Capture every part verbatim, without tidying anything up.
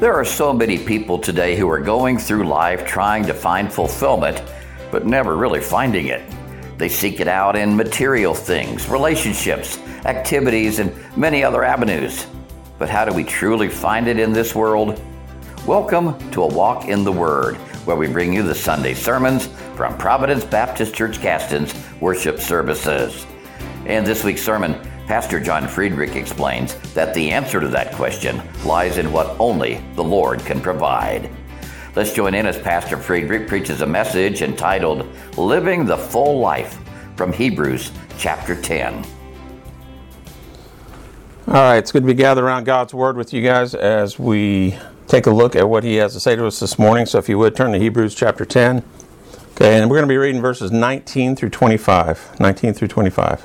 There are so many people today who are going through life trying to find fulfillment, but never really finding it. They seek it out in material things, relationships, activities, and many other avenues. But how do we truly find it in this world? Welcome to A Walk in the Word, where we bring you the Sunday sermons from Providence Baptist Church Gaston's worship services. In this week's sermon, Pastor John Friedrich explains that the answer to that question lies in what only the Lord can provide. Let's join in as Pastor Friedrich preaches a message entitled, Living the Full Life, from Hebrews chapter ten. All right, it's good to be gathered around God's Word with you guys as we take a look at what he has to say to us this morning. So if you would, turn to Hebrews chapter ten. Okay, and we're going to be reading verses nineteen through twenty-five. nineteen through twenty-five.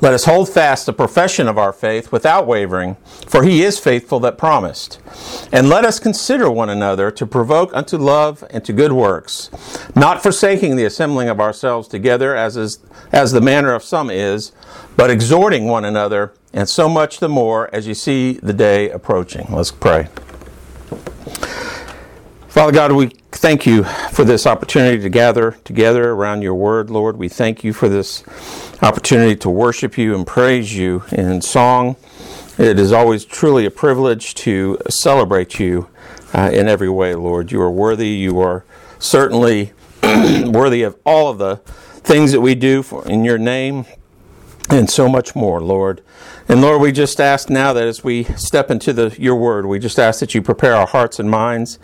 Let us hold fast the profession of our faith without wavering, for he is faithful that promised. And let us consider one another to provoke unto love and to good works, not forsaking the assembling of ourselves together as is, as the manner of some is, but exhorting one another, and so much the more as you see the day approaching. Let's pray. Father God, we thank you for this opportunity to gather together around your word, Lord. We thank you for this opportunity to worship you and praise you in song. It is always truly a privilege to celebrate you uh, in every way, Lord. You are worthy. You are certainly worthy of all of the things that we do for, in your name and so much more, Lord. And Lord, we just ask now that as we step into the, your word, we just ask that you prepare our hearts and minds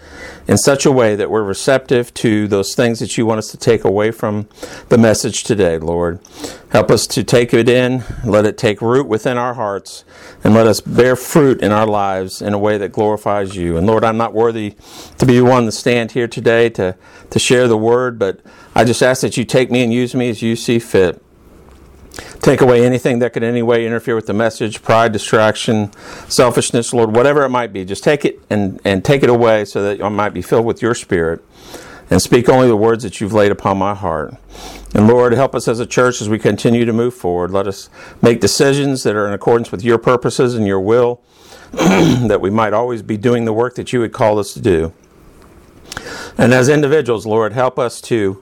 in such a way that we're receptive to those things that you want us to take away from the message today, Lord. Help us to take it in, let it take root within our hearts, and let us bear fruit in our lives in a way that glorifies you. And Lord, I'm not worthy to be one to stand here today to, to share the word, but I just ask that you take me and use me as you see fit. Take away anything that could in any way interfere with the message, pride, distraction, selfishness, Lord, whatever it might be. Just take it and, and take it away so that I might be filled with your Spirit and speak only the words that you've laid upon my heart. And Lord, help us as a church as we continue to move forward. Let us make decisions that are in accordance with your purposes and your will, that we might always be doing the work that you would call us to do. And as individuals, Lord, help us to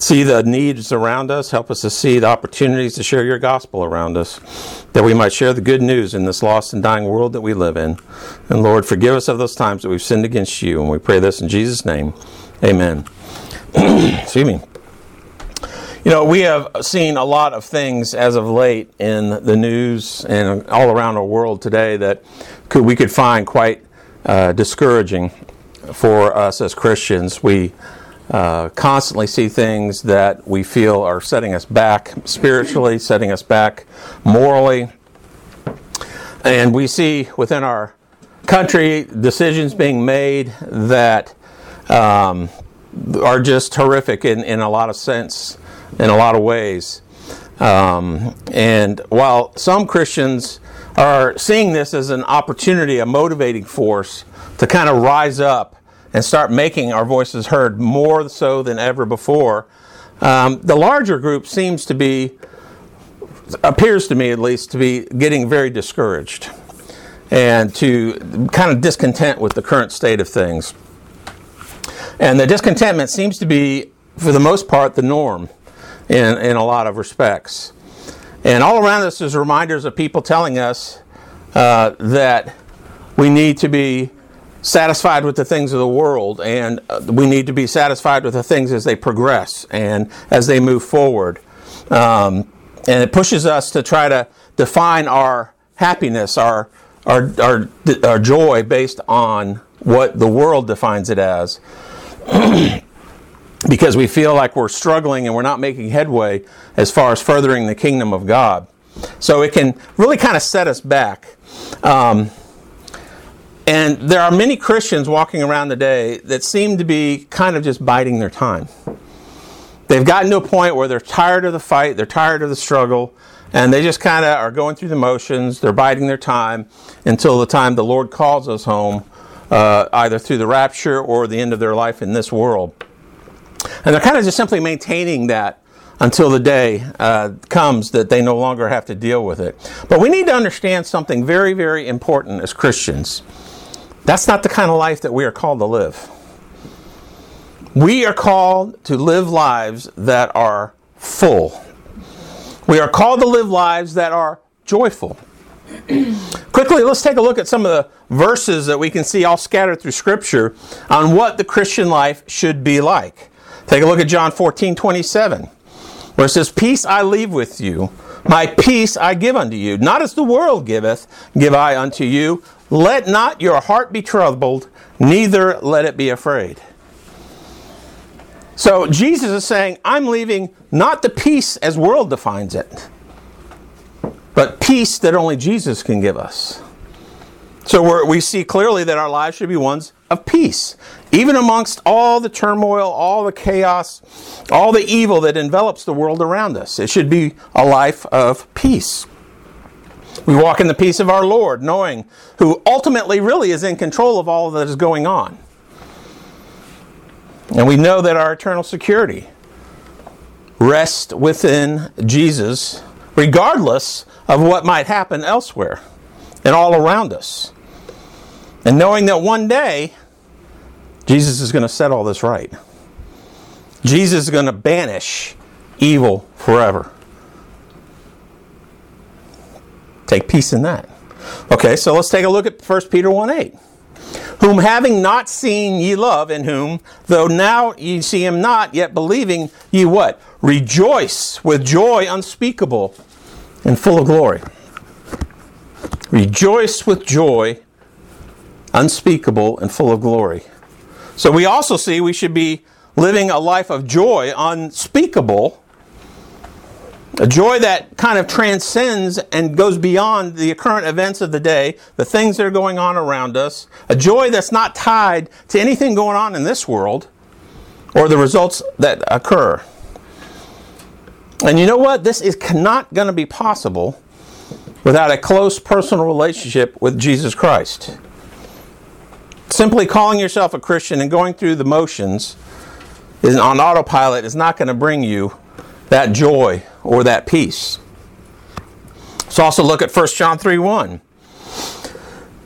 see the needs around us. Help us to see the opportunities to share your gospel around us, that we might share the good news in this lost and dying world that we live in. And Lord, forgive us of those times that we've sinned against you. And we pray this in Jesus' name. Amen. Excuse me. You know, we have seen a lot of things as of late in the news and all around our world today that could, we could find quite uh, discouraging for us as Christians. We Uh, constantly see things that we feel are setting us back spiritually, setting us back morally. And we see within our country decisions being made that um, are just horrific in, in a lot of sense, in a lot of ways. Um, and while some Christians are seeing this as an opportunity, a motivating force to kind of rise up and start making our voices heard more so than ever before, Um, the larger group seems to be, appears to me at least, to be getting very discouraged and to kind of discontent with the current state of things. And the discontentment seems to be, for the most part, the norm in, in a lot of respects. And all around us is reminders of people telling us uh, that we need to be satisfied with the things of the world, and we need to be satisfied with the things as they progress and as they move forward. Um, and it pushes us to try to define our happiness, our, our our our joy based on what the world defines it as. Because we feel like we're struggling and we're not making headway as far as furthering the kingdom of God. So it can really kind of set us back. Um, And there are many Christians walking around today that seem to be kind of just biding their time. They've gotten to a point where they're tired of the fight, they're tired of the struggle, and they just kind of are going through the motions, they're biding their time until the time the Lord calls us home, uh, either through the rapture or the end of their life in this world. And they're kind of just simply maintaining that until the day uh, comes that they no longer have to deal with it. But we need to understand something very, very important as Christians. That's not the kind of life that we are called to live. We are called to live lives that are full. We are called to live lives that are joyful. Quickly, let's take a look at some of the verses that we can see all scattered through Scripture on what the Christian life should be like. Take a look at John fourteen twenty-seven, where it says, "Peace I leave with you, my peace I give unto you. Not as the world giveth, give I unto you. Let not your heart be troubled, neither let it be afraid." So Jesus is saying, I'm leaving not the peace as world defines it, but peace that only Jesus can give us. So we're, we see clearly that our lives should be ones of peace. Even amongst all the turmoil, all the chaos, all the evil that envelops the world around us. It should be a life of peace. We walk in the peace of our Lord, knowing who ultimately really is in control of all that is going on. And we know that our eternal security rests within Jesus, regardless of what might happen elsewhere and all around us. And knowing that one day, Jesus is going to set all this right. Jesus is going to banish evil forever. Take peace in that. Okay, so let's take a look at First Peter one eight. "Whom having not seen ye love, in whom, though now ye see him not, yet believing ye what? Rejoice with joy unspeakable and full of glory." Rejoice with joy unspeakable and full of glory. So we also see we should be living a life of joy unspeakable, a joy that kind of transcends and goes beyond the current events of the day, the things that are going on around us, a joy that's not tied to anything going on in this world or the results that occur. And you know what? This is not going to be possible without a close personal relationship with Jesus Christ. Simply calling yourself a Christian and going through the motions is on autopilot is not going to bring you that joy or that peace. Let's also look at First John three one.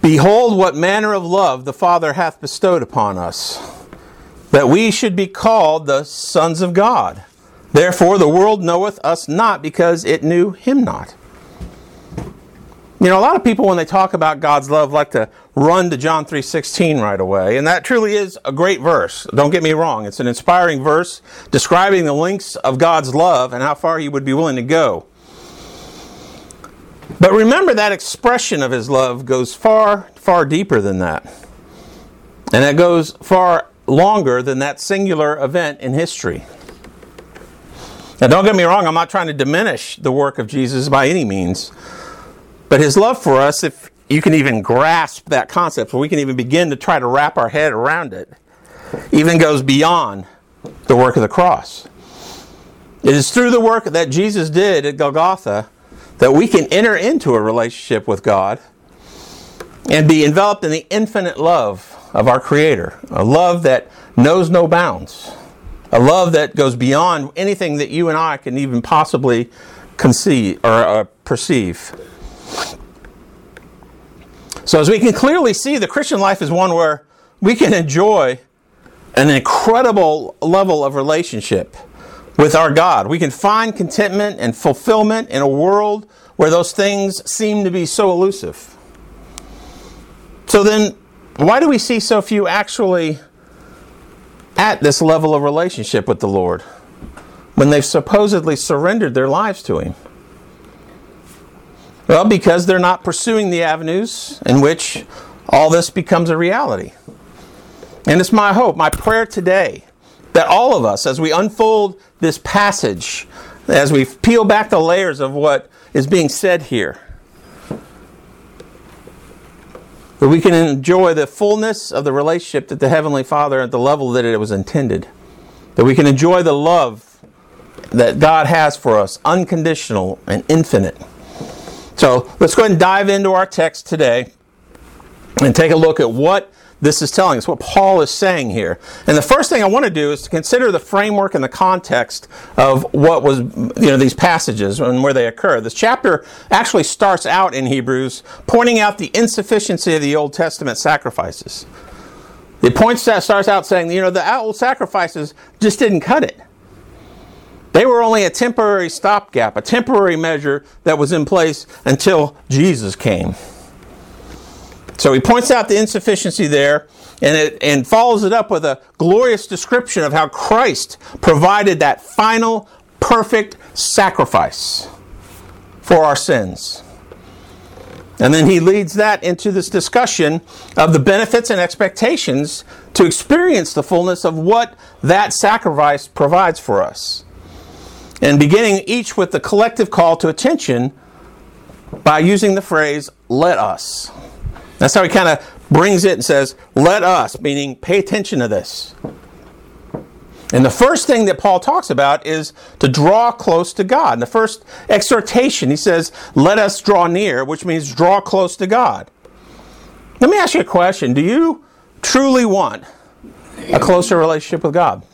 "Behold what manner of love the Father hath bestowed upon us, that we should be called the sons of God. Therefore the world knoweth us not, because it knew him not." You know, a lot of people when they talk about God's love like to run to John three sixteen right away. And that truly is a great verse. Don't get me wrong. It's an inspiring verse describing the lengths of God's love and how far he would be willing to go. But remember, that expression of his love goes far, far deeper than that. And it goes far longer than that singular event in history. Now, don't get me wrong. I'm not trying to diminish the work of Jesus by any means. But his love for us, if you can even grasp that concept, or we can even begin to try to wrap our head around it, even goes beyond the work of the cross. It is through the work that Jesus did at Golgotha that we can enter into a relationship with God and be enveloped in the infinite love of our Creator, a love that knows no bounds, a love that goes beyond anything that you and I can even possibly conceive or uh, perceive. So as we can clearly see, the Christian life is one where we can enjoy an incredible level of relationship with our God. We can find contentment and fulfillment in a world where those things seem to be so elusive. So then, why do we see so few actually at this level of relationship with the Lord when they've supposedly surrendered their lives to him? Well, because they're not pursuing the avenues in which all this becomes a reality. And it's my hope, my prayer today, that all of us, as we unfold this passage, as we peel back the layers of what is being said here, where we can enjoy the fullness of the relationship that the Heavenly Father at the level that it was intended. That we can enjoy the love that God has for us, unconditional and infinite. So let's go ahead and dive into our text today and take a look at what this is telling us, what Paul is saying here. And the first thing I want to do is to consider the framework and the context of what was, you know, these passages and where they occur. This chapter actually starts out in Hebrews pointing out the insufficiency of the Old Testament sacrifices. It points that starts out saying, you know, the old sacrifices just didn't cut it. They were only a temporary stopgap, a temporary measure that was in place until Jesus came. So he points out the insufficiency there, and it and follows it up with a glorious description of how Christ provided that final, perfect sacrifice for our sins. And then he leads that into this discussion of the benefits and expectations to experience the fullness of what that sacrifice provides for us. And beginning each with the collective call to attention by using the phrase, let us. That's how he kind of brings it and says, let us, meaning pay attention to this. And the first thing that Paul talks about is to draw close to God. In the first exhortation, he says, let us draw near, which means draw close to God. Let me ask you a question. Do you truly want a closer relationship with God?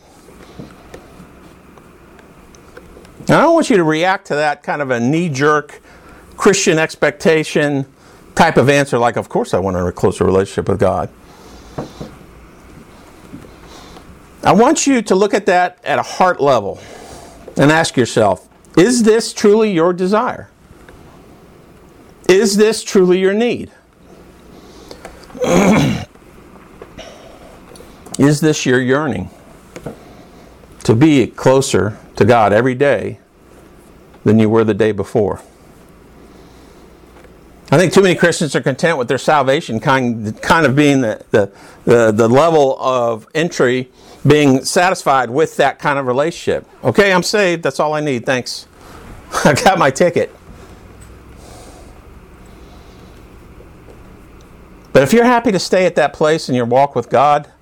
Now, I don't want you to react to that kind of a knee-jerk Christian expectation type of answer like, of course I want a closer relationship with God. I want you to look at that at a heart level and ask yourself, is this truly your desire? Is this truly your need? Is this your yearning to be closer to God every day than you were the day before? I think too many Christians are content with their salvation kind, kind of being the, the, the, the level of entry, being satisfied with that kind of relationship. Okay, I'm saved. That's all I need. Thanks. I got my ticket. But if you're happy to stay at that place in your walk with God,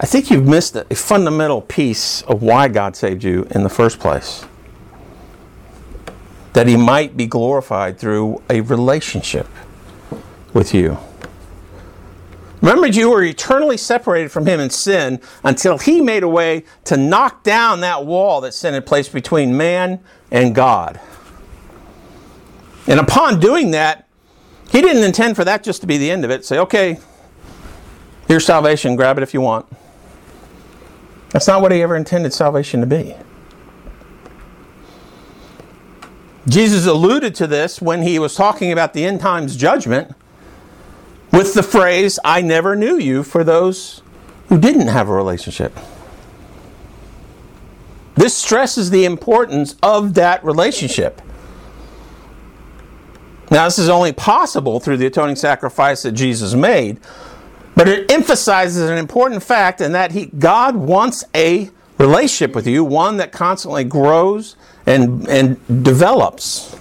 I think you've missed a fundamental piece of why God saved you in the first place. That He might be glorified through a relationship with you. Remember, you were eternally separated from Him in sin until He made a way to knock down that wall that sin had placed between man and God. And upon doing that, He didn't intend for that just to be the end of it. Say, okay, here's salvation, grab it if you want. That's not what He ever intended salvation to be. Jesus alluded to this when He was talking about the end times judgment, with the phrase, I never knew you, for those who didn't have a relationship. This stresses the importance of that relationship. Now, this is only possible through the atoning sacrifice that Jesus made, but it emphasizes an important fact in that he, God wants a relationship with you, one that constantly grows and, and develops.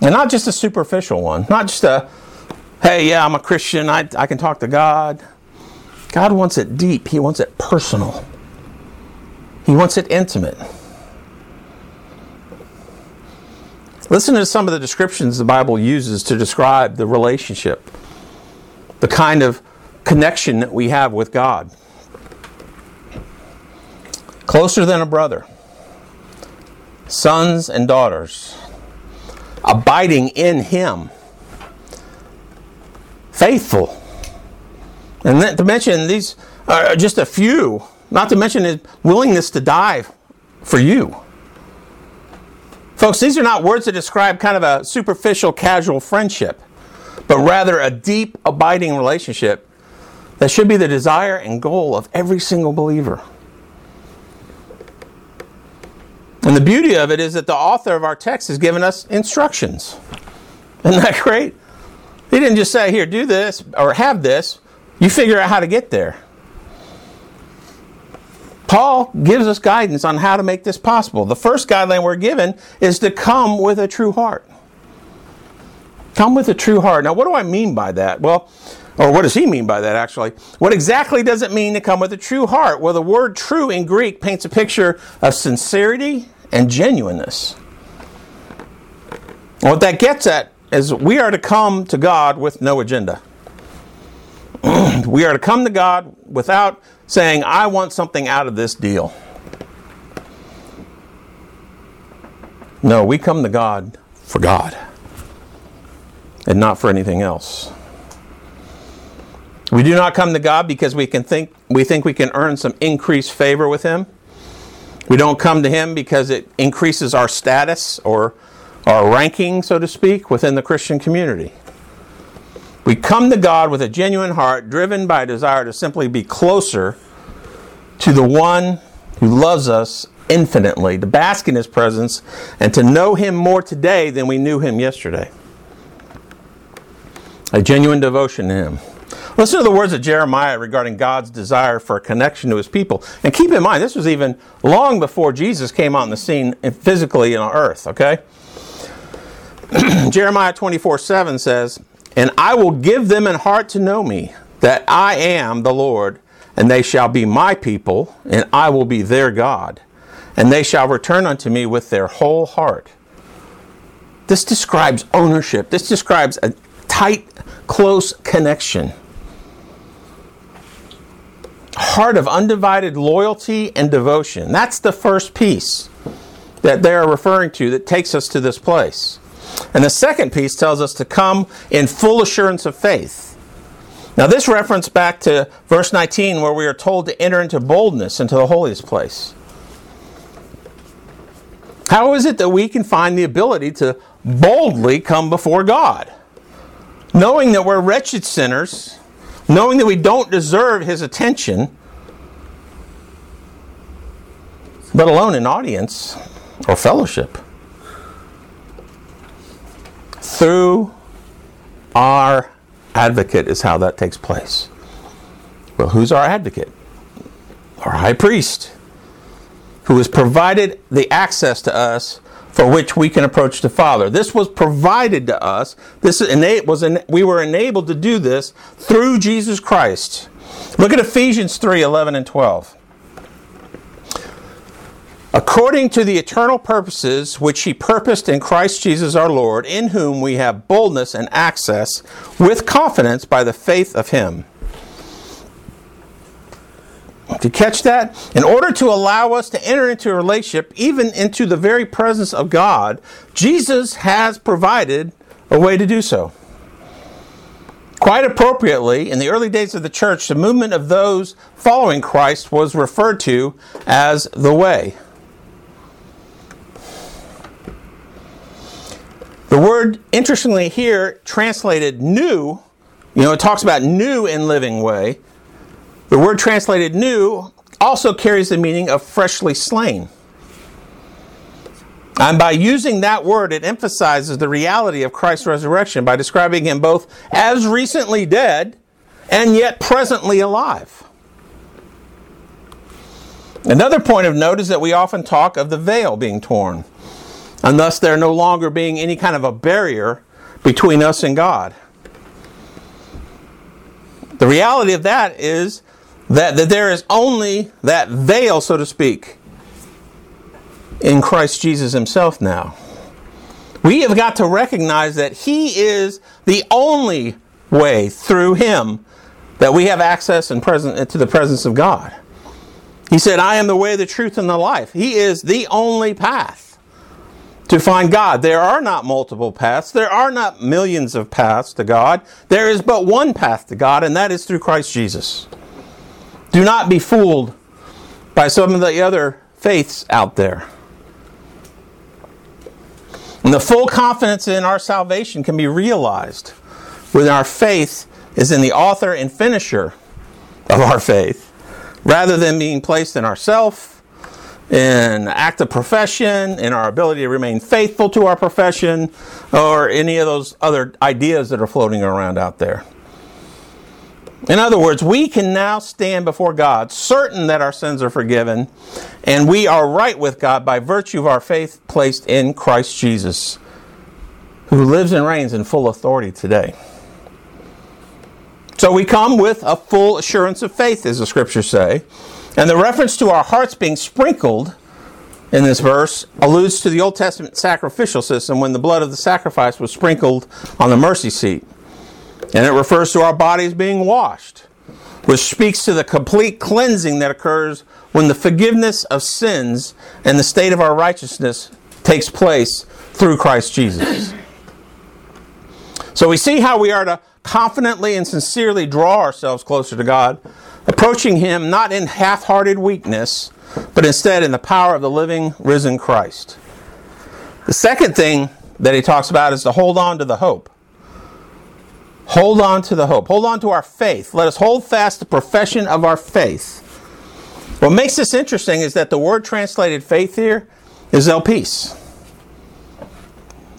And not just a superficial one. Not just a, hey, yeah, I'm a Christian. I, I can talk to God. God wants it deep. He wants it personal. He wants it intimate. Listen to some of the descriptions the Bible uses to describe the relationship, the kind of connection that we have with God. Closer than a brother. Sons and daughters. Abiding in Him, faithful, and then to mention these are just a few. Not to mention His willingness to die for you, folks. These are not words that describe kind of a superficial, casual friendship, but rather a deep, abiding relationship that should be the desire and goal of every single believer. And the beauty of it is that the author of our text has given us instructions. Isn't that great? He didn't just say, here, do this, or have this. You figure out how to get there. Paul gives us guidance on how to make this possible. The first guideline we're given is to come with a true heart. Come with a true heart. Now, what do I mean by that? Well, or what does he mean by that, actually? What exactly does it mean to come with a true heart? Well, the word true in Greek paints a picture of sincerity and genuineness. What that gets at is we are to come to God with no agenda. We are to come to God without saying, I want something out of this deal. No, we come to God for God and not for anything else. We do not come to God because we can think we think we can earn some increased favor with Him. We don't come to Him because it increases our status or our ranking, so to speak, within the Christian community. We come to God with a genuine heart, driven by a desire to simply be closer to the one who loves us infinitely, to bask in His presence, and to know Him more today than we knew Him yesterday. A genuine devotion to Him. Listen to the words of Jeremiah regarding God's desire for a connection to His people. And keep in mind, this was even long before Jesus came on the scene physically on earth, okay? Jeremiah twenty-four seven says, "And I will give them an heart to know me, that I am the Lord, and they shall be my people, and I will be their God. And they shall return unto me with their whole heart." This describes ownership. This describes a tight, close connection. Heart of undivided loyalty and devotion. That's the first piece that they are referring to that takes us to this place. And the second piece tells us to come in full assurance of faith. Now this reference back to verse nineteen where we are told to enter into boldness into the holiest place. How is it that we can find the ability to boldly come before God? Knowing that we're wretched sinners, knowing that we don't deserve His attention, let alone an audience or fellowship. Through our advocate is how that takes place. Well, who's our advocate? Our high priest, who has provided the access to us for which we can approach the Father. This was provided to us. This was we were enabled to do this through Jesus Christ. Look at Ephesians three eleven and twelve. "According to the eternal purposes which He purposed in Christ Jesus our Lord, in whom we have boldness and access with confidence by the faith of Him." Did you catch that? In order to allow us to enter into a relationship, even into the very presence of God, Jesus has provided a way to do so. Quite appropriately, in the early days of the church, the movement of those following Christ was referred to as the way. The word, interestingly here, translated new, you know, it talks about new and living way. The word translated new also carries the meaning of freshly slain. And by using that word, it emphasizes the reality of Christ's resurrection by describing Him both as recently dead and yet presently alive. Another point of note is that we often talk of the veil being torn, and thus there no longer being any kind of a barrier between us and God. The reality of that is that, that there is only that veil, so to speak, in Christ Jesus Himself now. We have got to recognize that He is the only way through Him that we have access and present to the presence of God. He said, "I am the way, the truth, and the life." He is the only path to find God. There are not multiple paths. There are not millions of paths to God. There is but one path to God, and that is through Christ Jesus. Do not be fooled by some of the other faiths out there. And the full confidence in our salvation can be realized when our faith is in the author and finisher of our faith, rather than being placed in ourself, in act of profession, in our ability to remain faithful to our profession, or any of those other ideas that are floating around out there. In other words, we can now stand before God, certain that our sins are forgiven, and we are right with God by virtue of our faith placed in Christ Jesus, who lives and reigns in full authority today. So we come with a full assurance of faith, as the Scriptures say. And the reference to our hearts being sprinkled in this verse alludes to the Old Testament sacrificial system when the blood of the sacrifice was sprinkled on the mercy seat. And it refers to our bodies being washed, which speaks to the complete cleansing that occurs when the forgiveness of sins and the state of our righteousness takes place through Christ Jesus. So we see how we are to confidently and sincerely draw ourselves closer to God, approaching Him not in half-hearted weakness, but instead in the power of the living, risen Christ. The second thing that he talks about is to hold on to the hope. Hold on to the hope. Hold on to our faith. Let us hold fast the profession of our faith. What makes this interesting is that the word translated faith here is elpis.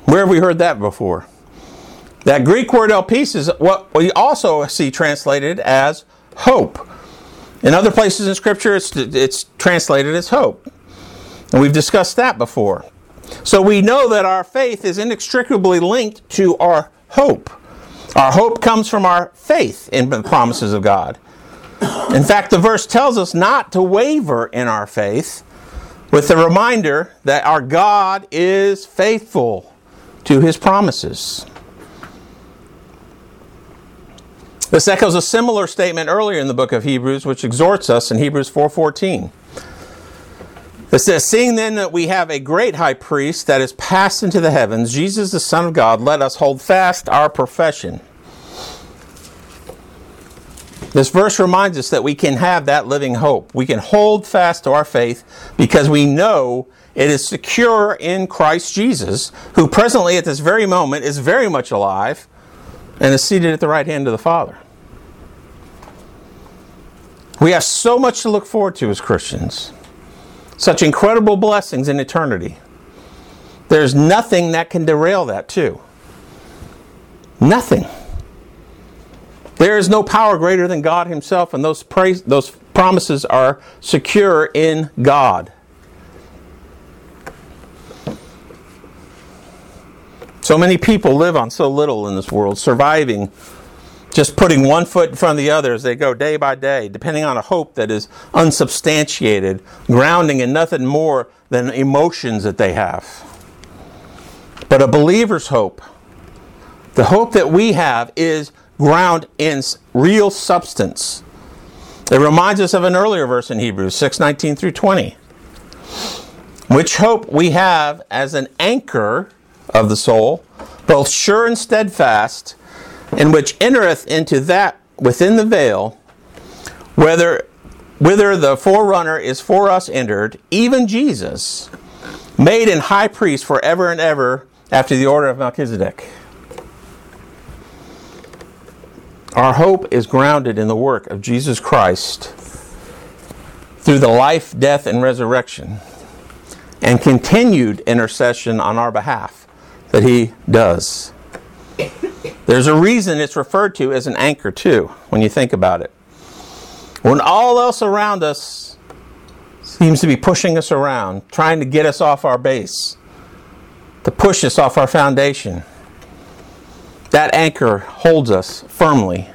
Where have we heard that before? That Greek word elpis is what we also see translated as hope. In other places in Scripture, it's, it's translated as hope. And we've discussed that before. So we know that our faith is inextricably linked to our hope. Our hope comes from our faith in the promises of God. In fact, the verse tells us not to waver in our faith, with the reminder that our God is faithful to His promises. This echoes a similar statement earlier in the book of Hebrews, which exhorts us in Hebrews four fourteen. It says, "Seeing then that we have a great high priest that is passed into the heavens, Jesus the Son of God, let us hold fast our profession." This verse reminds us that we can have that living hope. We can hold fast to our faith because we know it is secure in Christ Jesus, who presently at this very moment is very much alive and is seated at the right hand of the Father. We have so much to look forward to as Christians. Such incredible blessings in eternity. There's nothing that can derail that too. Nothing. There is no power greater than God Himself, and those praise, those promises are secure in God. So many people live on so little in this world, surviving, just putting one foot in front of the other as they go day by day, depending on a hope that is unsubstantiated, grounding in nothing more than emotions that they have. But a believer's hope, the hope that we have, is ground in real substance. It reminds us of an earlier verse in Hebrews six nineteen through twenty, which hope we have as an anchor of the soul, both sure and steadfast, and which entereth into that within the veil, whether whither the forerunner is for us entered, even Jesus, made an high priest forever and ever after the order of Melchizedek. Our hope is grounded in the work of Jesus Christ through the life, death, and resurrection, and continued intercession on our behalf that He does. There's a reason it's referred to as an anchor too, when you think about it. When all else around us seems to be pushing us around, trying to get us off our base, to push us off our foundation, that anchor holds us firmly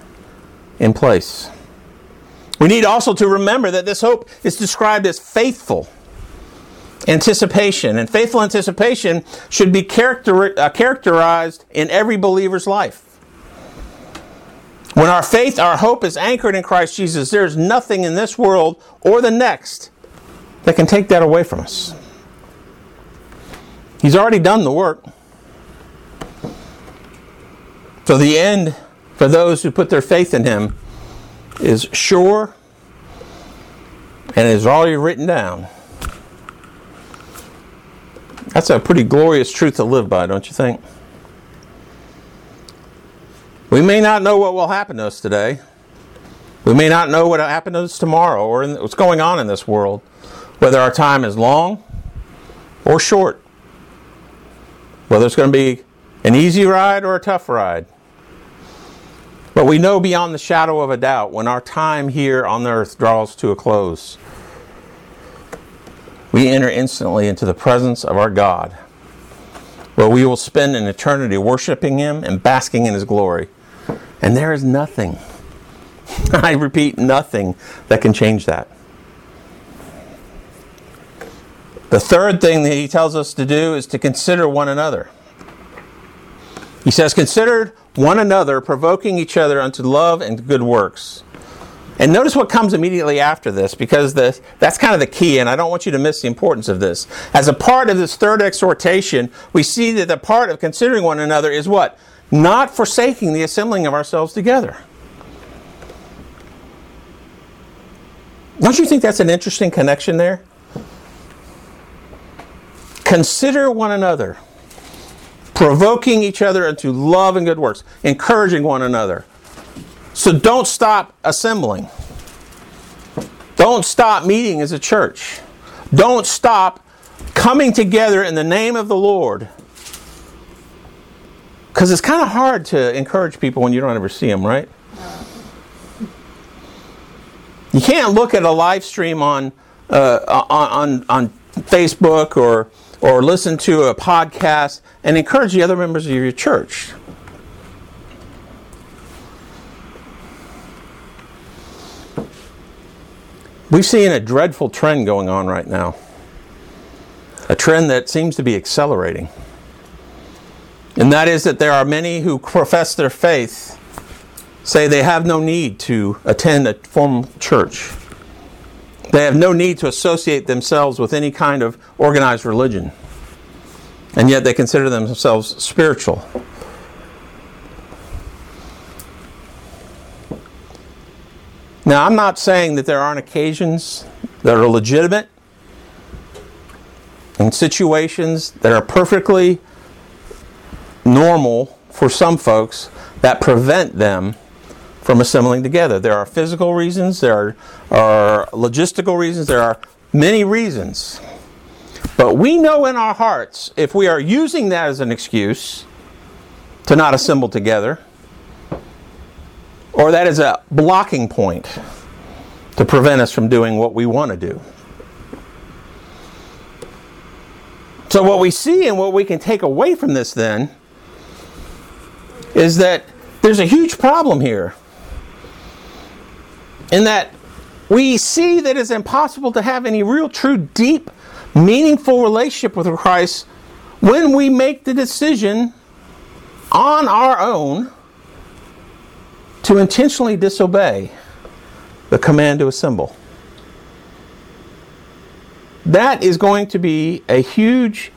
in place. We need also to remember that this hope is described as faithful anticipation. And faithful anticipation should be character, uh, characterized in every believer's life. When our faith, our hope is anchored in Christ Jesus, there is nothing in this world or the next that can take that away from us. He's already done the work. So the end for those who put their faith in Him is sure and is already written down. That's a pretty glorious truth to live by, don't you think? We may not know what will happen to us today. We may not know what will happen to us tomorrow or in, what's going on in this world, whether our time is long or short, whether it's going to be an easy ride or a tough ride. But we know beyond the shadow of a doubt when our time here on earth draws to a close, we enter instantly into the presence of our God, where we will spend an eternity worshiping Him and basking in His glory. And there is nothing, I repeat, nothing that can change that. The third thing that he tells us to do is to consider one another. He says, consider one another, provoking each other unto love and good works. And notice what comes immediately after this, because the, that's kind of the key, and I don't want you to miss the importance of this. As a part of this third exhortation, we see that the part of considering one another is what? Not forsaking the assembling of ourselves together. Don't you think that's an interesting connection there? Consider one another, provoking each other unto love and good works, encouraging one another. So don't stop assembling. Don't stop meeting as a church. Don't stop coming together in the name of the Lord. Because it's kind of hard to encourage people when you don't ever see them, right? You can't look at a live stream on uh, on on Facebook or or listen to a podcast and encourage the other members of your church. We've seen a dreadful trend going on right now. A trend that seems to be accelerating. And that is that there are many who profess their faith, say they have no need to attend a formal church. They have no need to associate themselves with any kind of organized religion. And yet they consider themselves spiritual. Now, I'm not saying that there aren't occasions that are legitimate and situations that are perfectly normal for some folks that prevent them from assembling together. There are physical reasons, there are, are logistical reasons, there are many reasons. But we know in our hearts, if we are using that as an excuse to not assemble together, or that is a blocking point to prevent us from doing what we want to do. So what we see and what we can take away from this then is that there's a huge problem here in that we see that it's impossible to have any real, true, deep, meaningful relationship with Christ when we make the decision on our own to intentionally disobey the command to assemble. That is going to be a huge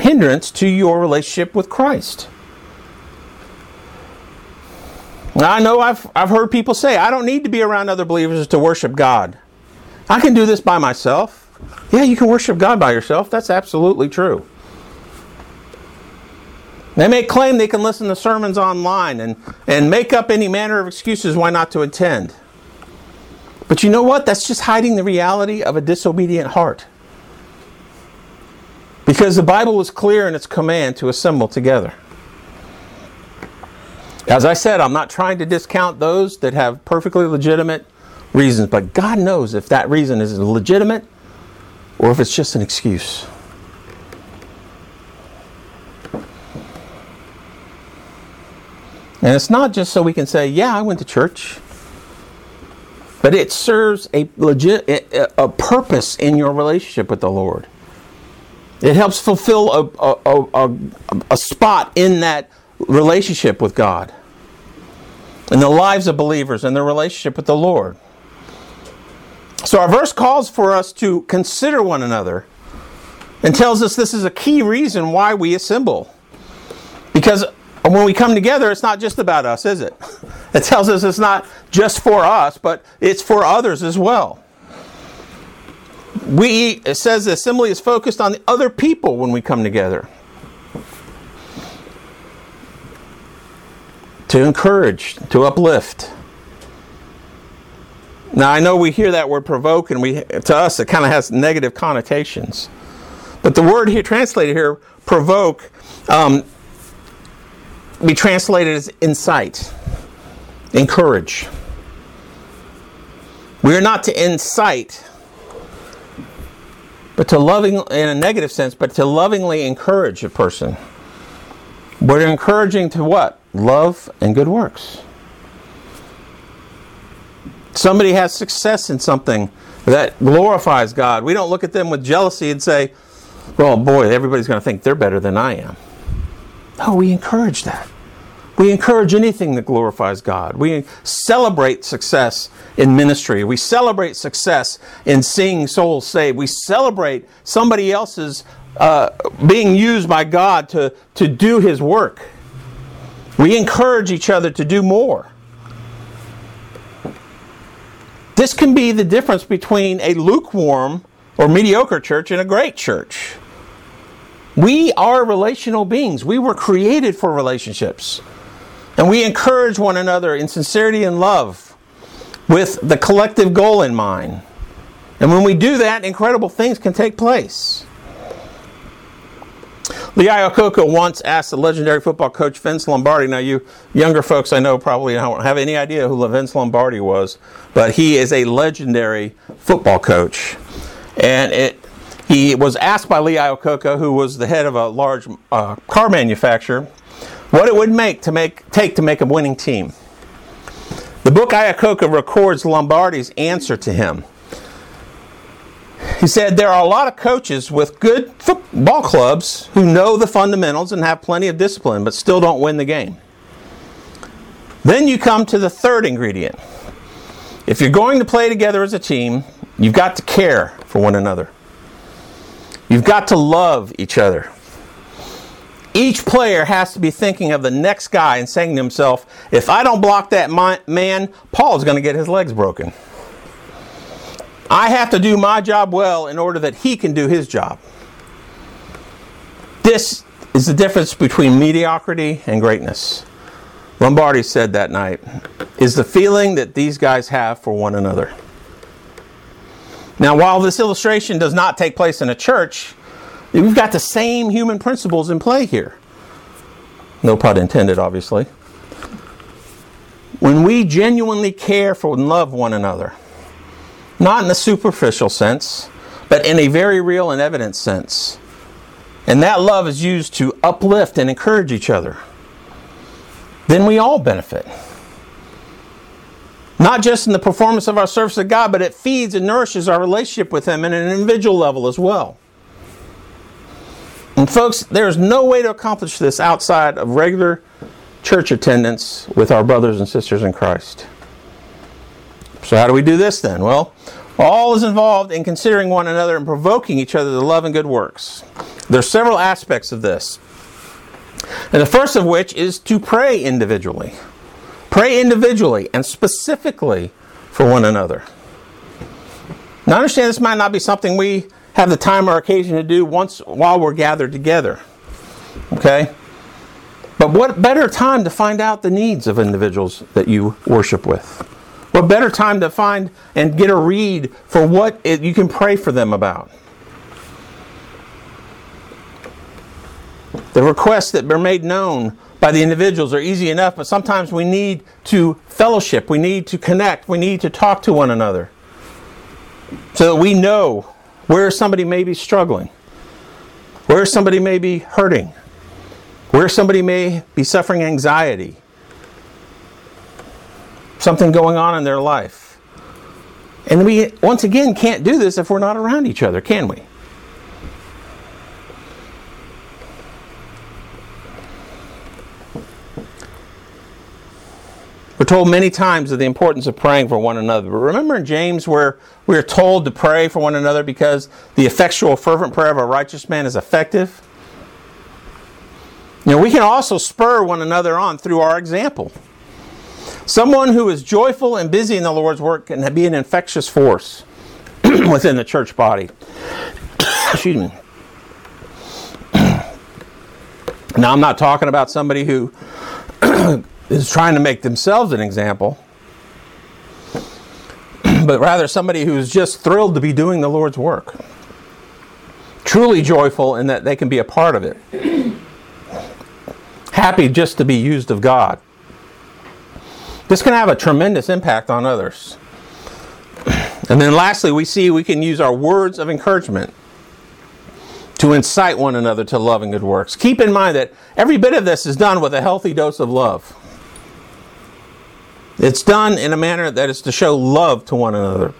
hindrance to your relationship with Christ. Now, I know I've I've heard people say, I don't need to be around other believers to worship God. I can do this by myself. Yeah, you can worship God by yourself. That's absolutely true. They may claim they can listen to sermons online and, and make up any manner of excuses why not to attend. But you know what? That's just hiding the reality of a disobedient heart. Because the Bible is clear in its command to assemble together. As I said, I'm not trying to discount those that have perfectly legitimate reasons, but God knows if that reason is legitimate or if it's just an excuse. And it's not just so we can say, yeah, I went to church. But it serves a legit a purpose in your relationship with the Lord. It helps fulfill a, a, a, a spot in that relationship with God. In the lives of believers and their relationship with the Lord. So our verse calls for us to consider one another and tells us this is a key reason why we assemble. Because and when we come together, it's not just about us, is it? It tells us it's not just for us, but it's for others as well. We, it says the assembly is focused on the other people when we come together. To encourage, to uplift. Now I know we hear that word provoke, and we to us it kind of has negative connotations. But the word here translated here, provoke, um, be translated as incite, encourage. We are not to incite, but to loving in a negative sense, but to lovingly encourage a person. We're encouraging to what? Love and good works. Somebody has success in something that glorifies God. We don't look at them with jealousy and say, well, boy, everybody's going to think they're better than I am. No, we encourage that. We encourage anything that glorifies God. We celebrate success in ministry. We celebrate success in seeing souls saved. We celebrate somebody else's uh, being used by God to, to do His work. We encourage each other to do more. This can be the difference between a lukewarm or mediocre church and a great church. We are relational beings. We were created for relationships. And we encourage one another in sincerity and love with the collective goal in mind. And when we do that, incredible things can take place. Lee Iacocca once asked the legendary football coach Vince Lombardi. Now, you younger folks I know probably don't have any idea who Vince Lombardi was, but he is a legendary football coach. And it, he was asked by Lee Iacocca, who was the head of a large uh, car manufacturer, what it would make to make take to make a winning team. The book Iacocca records Lombardi's answer to him. He said, there are a lot of coaches with good football clubs who know the fundamentals and have plenty of discipline, but still don't win the game. Then you come to the third ingredient. If you're going to play together as a team, you've got to care for one another. You've got to love each other. Each player has to be thinking of the next guy and saying to himself, if I don't block that man, Paul's going to get his legs broken. I have to do my job well in order that he can do his job. This is the difference between mediocrity and greatness. Lombardi said that night, is the feeling that these guys have for one another. Now, while this illustration does not take place in a church, we've got the same human principles in play here. No pun intended, obviously. When we genuinely care for and love one another, not in the superficial sense, but in a very real and evident sense. And that love is used to uplift and encourage each other. Then we all benefit. Not just in the performance of our service to God, but it feeds and nourishes our relationship with Him at an individual level as well. And folks, there's no way to accomplish this outside of regular church attendance with our brothers and sisters in Christ. So how do we do this then? Well, all is involved in considering one another and provoking each other to love and good works. There are several aspects of this. And the first of which is to pray individually. Pray individually and specifically for one another. Now, I understand this might not be something we have the time or occasion to do once while we're gathered together. Okay? But what better time to find out the needs of individuals that you worship with? What better time to find and get a read for what it, you can pray for them about? The requests that are made known by the individuals are easy enough, but sometimes we need to fellowship, we need to connect, we need to talk to one another so that we know where somebody may be struggling, where somebody may be hurting, where somebody may be suffering anxiety, something going on in their life. And we, once again, can't do this if we're not around each other, can we? We're told many times of the importance of praying for one another. But remember in James where we are told to pray for one another because the effectual, fervent prayer of a righteous man is effective? Now, we can also spur one another on through our example. Someone who is joyful and busy in the Lord's work can be an infectious force within the church body. Excuse me. Now, I'm not talking about somebody who is trying to make themselves an example, but rather somebody who is just thrilled to be doing the Lord's work. Truly joyful in that they can be a part of it. Happy just to be used of God. This can have a tremendous impact on others. And then lastly, we see we can use our words of encouragement. to incite one another to loving good works. Keep in mind that every bit of this is done with a healthy dose of love. It's done in a manner that is to show love to one another.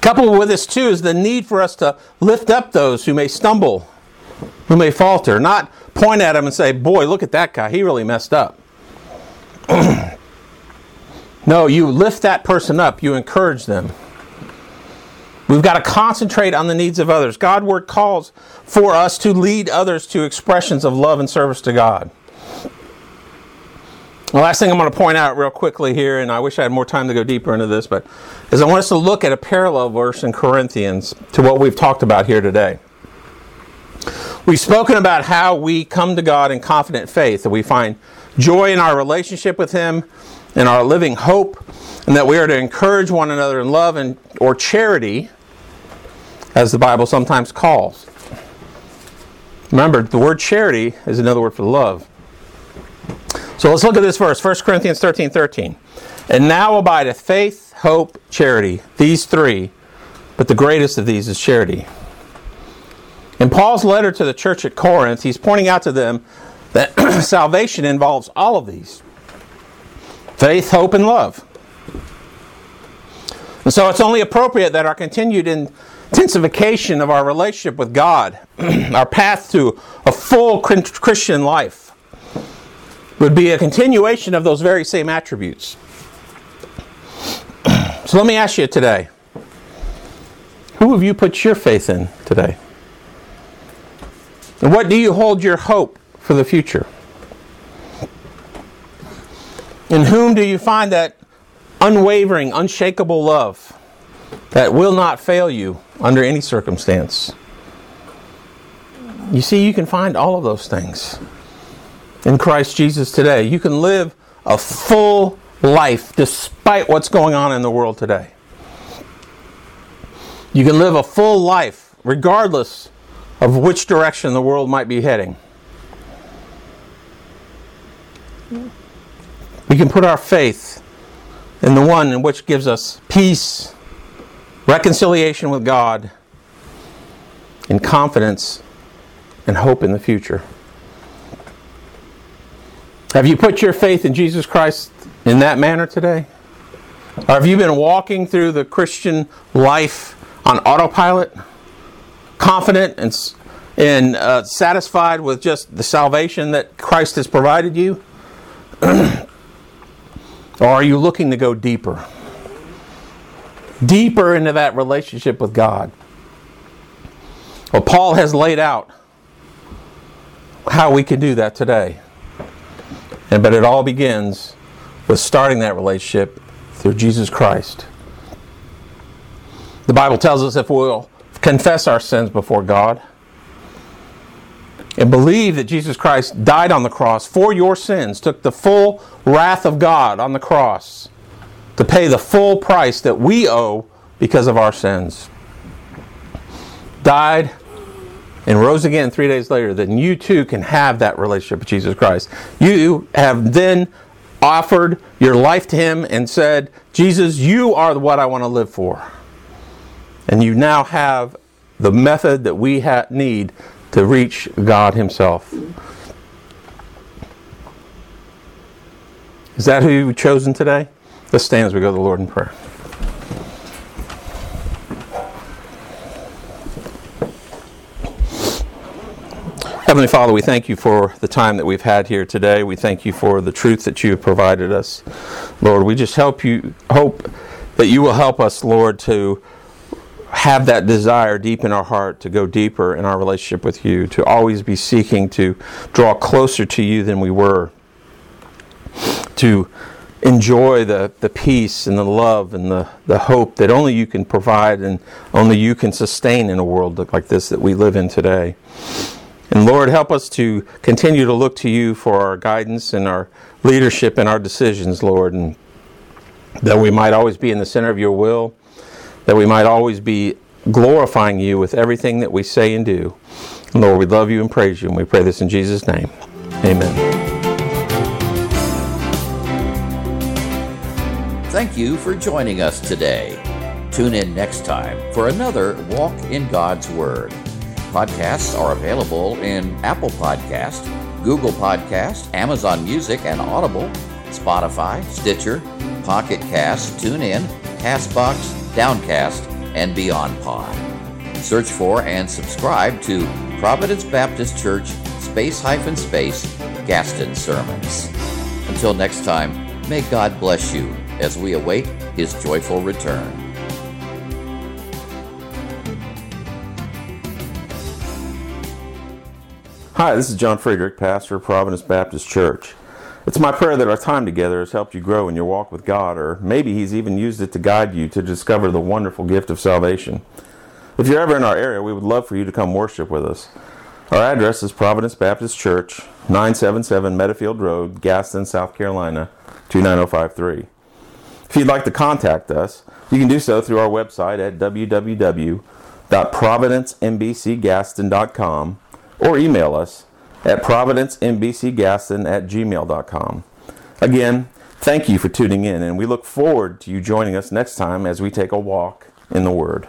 Coupled with this too is the need for us to lift up those who may stumble, who may falter, not point at them and say, boy, look at that guy, he really messed up. No, you lift that person up, you encourage them. We've got to concentrate on the needs of others. God's word calls for us to lead others to expressions of love and service to God. The last thing I'm going to point out real quickly here, and I wish I had more time to go deeper into this, but is I want us to look at a parallel verse in Corinthians to what we've talked about here today. We've spoken about how we come to God in confident faith, that we find joy in our relationship with Him, in our living hope, and that we are to encourage one another in love and or charity, as the Bible sometimes calls. Remember, the word charity is another word for love. So let's look at this verse, First Corinthians thirteen thirteen. And now abideth faith, hope, charity, these three, but the greatest of these is charity. In Paul's letter to the church at Corinth, he's pointing out to them that salvation involves all of these: faith, hope, and love. And so it's only appropriate that our continued intensification of our relationship with God, our path to a full Christian life, would be a continuation of those very same attributes. So let me ask you today, who have you put your faith in today? And what do you hold your hope for the future? In whom do you find that unwavering, unshakable love that will not fail you under any circumstance? You see, you can find all of those things in Christ Jesus today. You can live a full life despite what's going on in the world today. You can live a full life regardless of which direction the world might be heading. We can put our faith in the one in which gives us peace, reconciliation with God, and confidence and hope in the future. Have you put your faith in Jesus Christ in that manner today? Or have you been walking through the Christian life on autopilot, confident and, and uh, satisfied with just the salvation that Christ has provided you? Or are you looking to go deeper? Deeper into that relationship with God? Well, Paul has laid out how we can do that today. And but it all begins with starting that relationship through Jesus Christ. The Bible tells us if we'll confess our sins before God and believe that Jesus Christ died on the cross for your sins, took the full wrath of God on the cross to pay the full price that we owe because of our sins, died and rose again three days later, then you too can have that relationship with Jesus Christ. You have then offered your life to Him and said, Jesus, you are what I want to live for. And you now have the method that we ha- need to reach God Himself. Is that who you've chosen today? Let's stand as we go to the Lord in prayer. Heavenly Father, we thank You for the time that we've had here today. We thank You for the truth that You have provided us. Lord, we just help you, hope that You will help us, Lord, to have that desire deep in our heart to go deeper in our relationship with You, to always be seeking to draw closer to You than we were, to enjoy the, the peace and the love and the, the hope that only You can provide and only You can sustain in a world like this that we live in today. And Lord, help us to continue to look to You for our guidance and our leadership and our decisions, Lord, and that we might always be in the center of Your will, that we might always be glorifying You with everything that we say and do. Lord, we love You and praise You, and we pray this in Jesus' name. Amen. Thank you for joining us today. Tune in next time for another Walk in God's Word. podcasts are available in Apple Podcast, Google Podcast, Amazon Music and Audible, Spotify, Stitcher, Pocket Cast, TuneIn, CastBox, Downcast, and Beyond Pod. Search for and subscribe to Providence Baptist Church Space Hyphen Space Gaston Sermons. Until next time, may God bless you as we await His joyful return. Hi, this is John Friedrich, pastor of Providence Baptist Church. It's my prayer that our time together has helped you grow in your walk with God, or maybe He's even used it to guide you to discover the wonderful gift of salvation. If you're ever in our area, we would love for you to come worship with us. Our address is Providence Baptist Church, nine seventy-seven Meadowfield Road, Gaston, South Carolina, two nine oh five three. If you'd like to contact us, you can do so through our website at w w w dot providence n b c gaston dot com or email us at providence n b c gaston at gmail dot com. Again, thank you for tuning in, and we look forward to you joining us next time as we take a walk in the Word.